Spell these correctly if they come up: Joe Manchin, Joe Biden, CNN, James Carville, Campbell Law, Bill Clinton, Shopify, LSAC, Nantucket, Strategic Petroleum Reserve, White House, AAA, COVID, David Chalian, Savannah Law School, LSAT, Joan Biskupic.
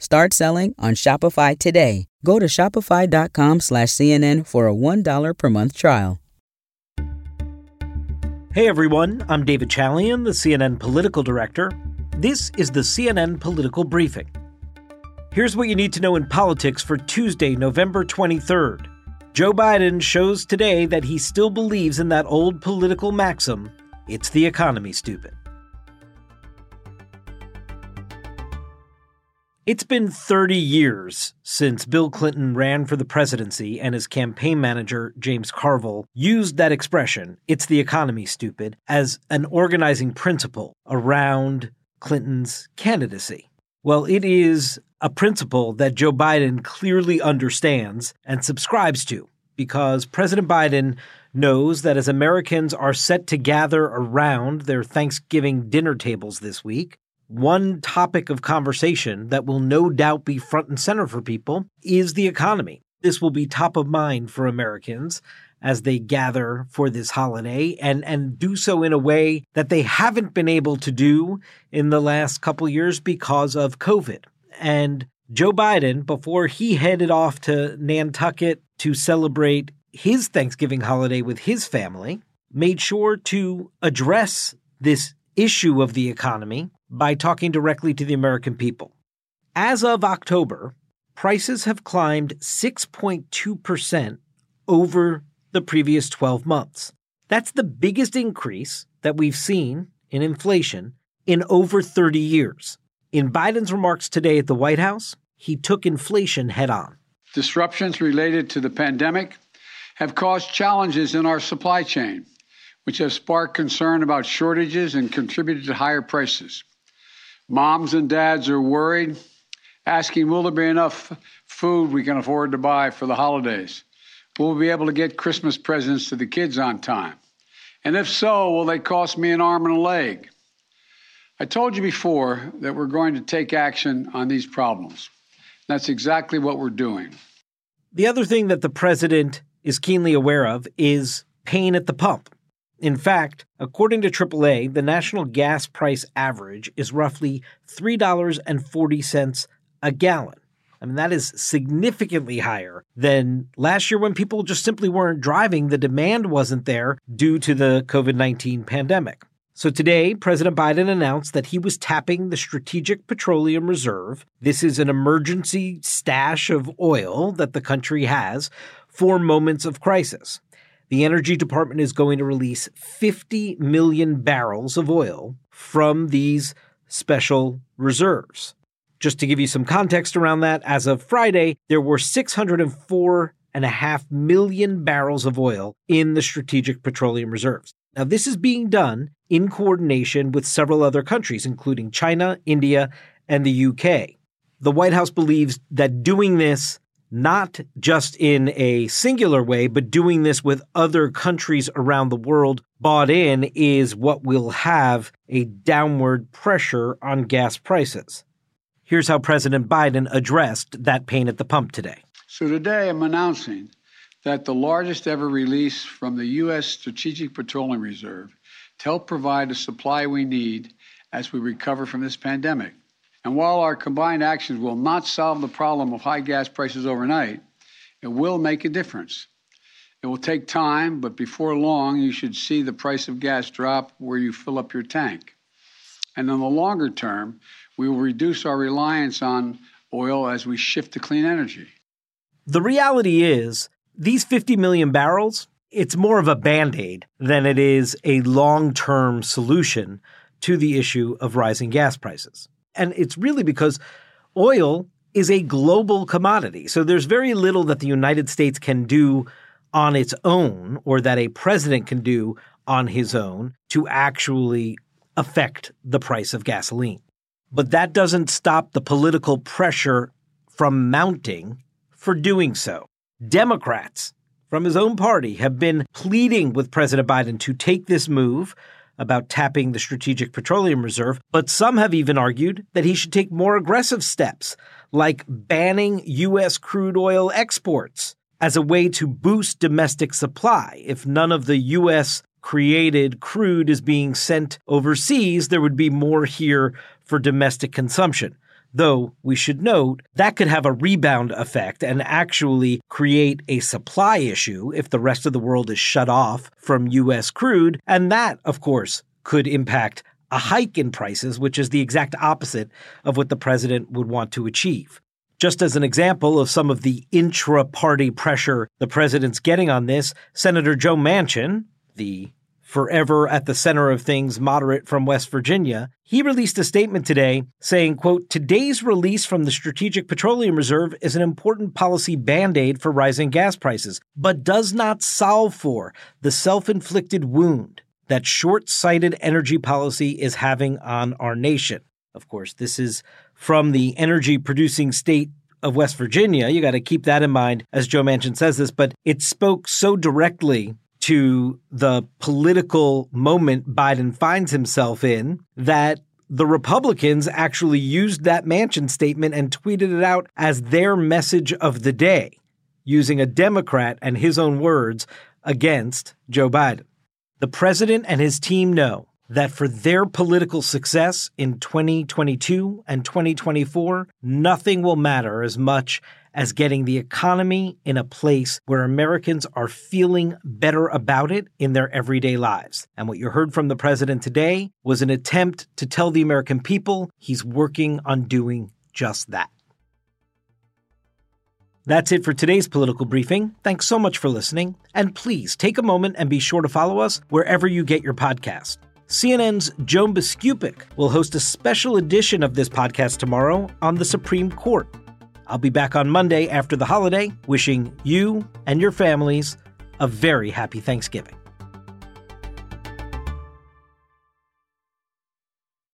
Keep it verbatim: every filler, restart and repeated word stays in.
Start selling on Shopify today. Go to shopify.com slash CNN for a one dollar per month trial. Hey everyone, I'm David Chalian, the C N N political director. This is the C N N Political Briefing. Here's what you need to know in politics for Tuesday, November twenty-third. Joe Biden shows today that he still believes in that old political maxim, it's the economy, stupid. It's been thirty years since Bill Clinton ran for the presidency and his campaign manager, James Carville, used that expression, it's the economy, stupid, as an organizing principle around Clinton's candidacy. Well, it is a principle that Joe Biden clearly understands and subscribes to, because President Biden knows that as Americans are set to gather around their Thanksgiving dinner tables this week, one topic of conversation that will no doubt be front and center for people is the economy. This will be top of mind for Americans as they gather for this holiday and, and do so in a way that they haven't been able to do in the last couple years because of COVID. And Joe Biden, before he headed off to Nantucket to celebrate his Thanksgiving holiday with his family, made sure to address this issue of the economy by talking directly to the American people. As of October, prices have climbed six point two percent over the previous twelve months. That's the biggest increase that we've seen in inflation in over thirty years. In Biden's remarks today at the White House, he took inflation head on. Disruptions related to the pandemic have caused challenges in our supply chain, which have sparked concern about shortages and contributed to higher prices. Moms and dads are worried, asking, will there be enough food we can afford to buy for the holidays? Will we be able to get Christmas presents to the kids on time? And if so, will they cost me an arm and a leg? I told you before that we're going to take action on these problems. That's exactly what we're doing. The other thing that the president is keenly aware of is pain at the pump. In fact, according to triple A, the national gas price average is roughly three dollars and forty cents a gallon. I mean, that is significantly higher than last year when people just simply weren't driving. The demand wasn't there due to the COVID nineteen pandemic. So today, President Biden announced that he was tapping the Strategic Petroleum Reserve. This is an emergency stash of oil that the country has for moments of crisis. The Energy Department is going to release fifty million barrels of oil from these special reserves. Just to give you some context around that, as of Friday, there were six hundred four point five million barrels of oil in the Strategic Petroleum Reserves. Now, this is being done in coordination with several other countries, including China, India, and the U K. The White House believes that doing this not just in a singular way, but doing this with other countries around the world bought in is what will have a downward pressure on gas prices. Here's how President Biden addressed that pain at the pump today. So today I'm announcing that the largest ever release from the U S. Strategic Petroleum Reserve to help provide the supply we need as we recover from this pandemic. And while our combined actions will not solve the problem of high gas prices overnight, it will make a difference. It will take time, but before long, you should see the price of gas drop where you fill up your tank. And in the longer term, we will reduce our reliance on oil as we shift to clean energy. The reality is, these fifty million barrels, it's more of a Band-Aid than it is a long-term solution to the issue of rising gas prices. And it's really because oil is a global commodity. So there's very little that the United States can do on its own or that a president can do on his own to actually affect the price of gasoline. But that doesn't stop the political pressure from mounting for doing so. Democrats from his own party have been pleading with President Biden to take this move about tapping the Strategic Petroleum Reserve, but some have even argued that he should take more aggressive steps, like banning U S crude oil exports as a way to boost domestic supply. If none of the U S-created crude is being sent overseas, there would be more here for domestic consumption. though we should note that could have a rebound effect and actually create a supply issue if the rest of the world is shut off from U S crude. And that, of course, could impact a hike in prices, which is the exact opposite of what the president would want to achieve. Just as an example of some of the intra-party pressure the president's getting on this, Senator Joe Manchin, the forever at the center of things moderate from West Virginia, he released a statement today saying, quote, "Today's release from the Strategic Petroleum Reserve is an important policy band-aid for rising gas prices, but does not solve for the self-inflicted wound that short-sighted energy policy is having on our nation." Of course, this is from the energy-producing state of West Virginia. You got to keep that in mind as Joe Manchin says this, but it spoke so directly to the political moment Biden finds himself in that the Republicans actually used that Manchin statement and tweeted it out as their message of the day, using a Democrat and his own words against Joe Biden. The president and his team know that for their political success in twenty twenty-two and twenty twenty-four, nothing will matter as much as getting the economy in a place where Americans are feeling better about it in their everyday lives. And what you heard from the president today was an attempt to tell the American people he's working on doing just that. That's it for today's political briefing. Thanks so much for listening. And please take a moment and be sure to follow us wherever you get your podcast. C N N's Joan Biskupic will host a special edition of this podcast tomorrow on the Supreme Court. I'll be back on Monday after the holiday, wishing you and your families a very happy Thanksgiving.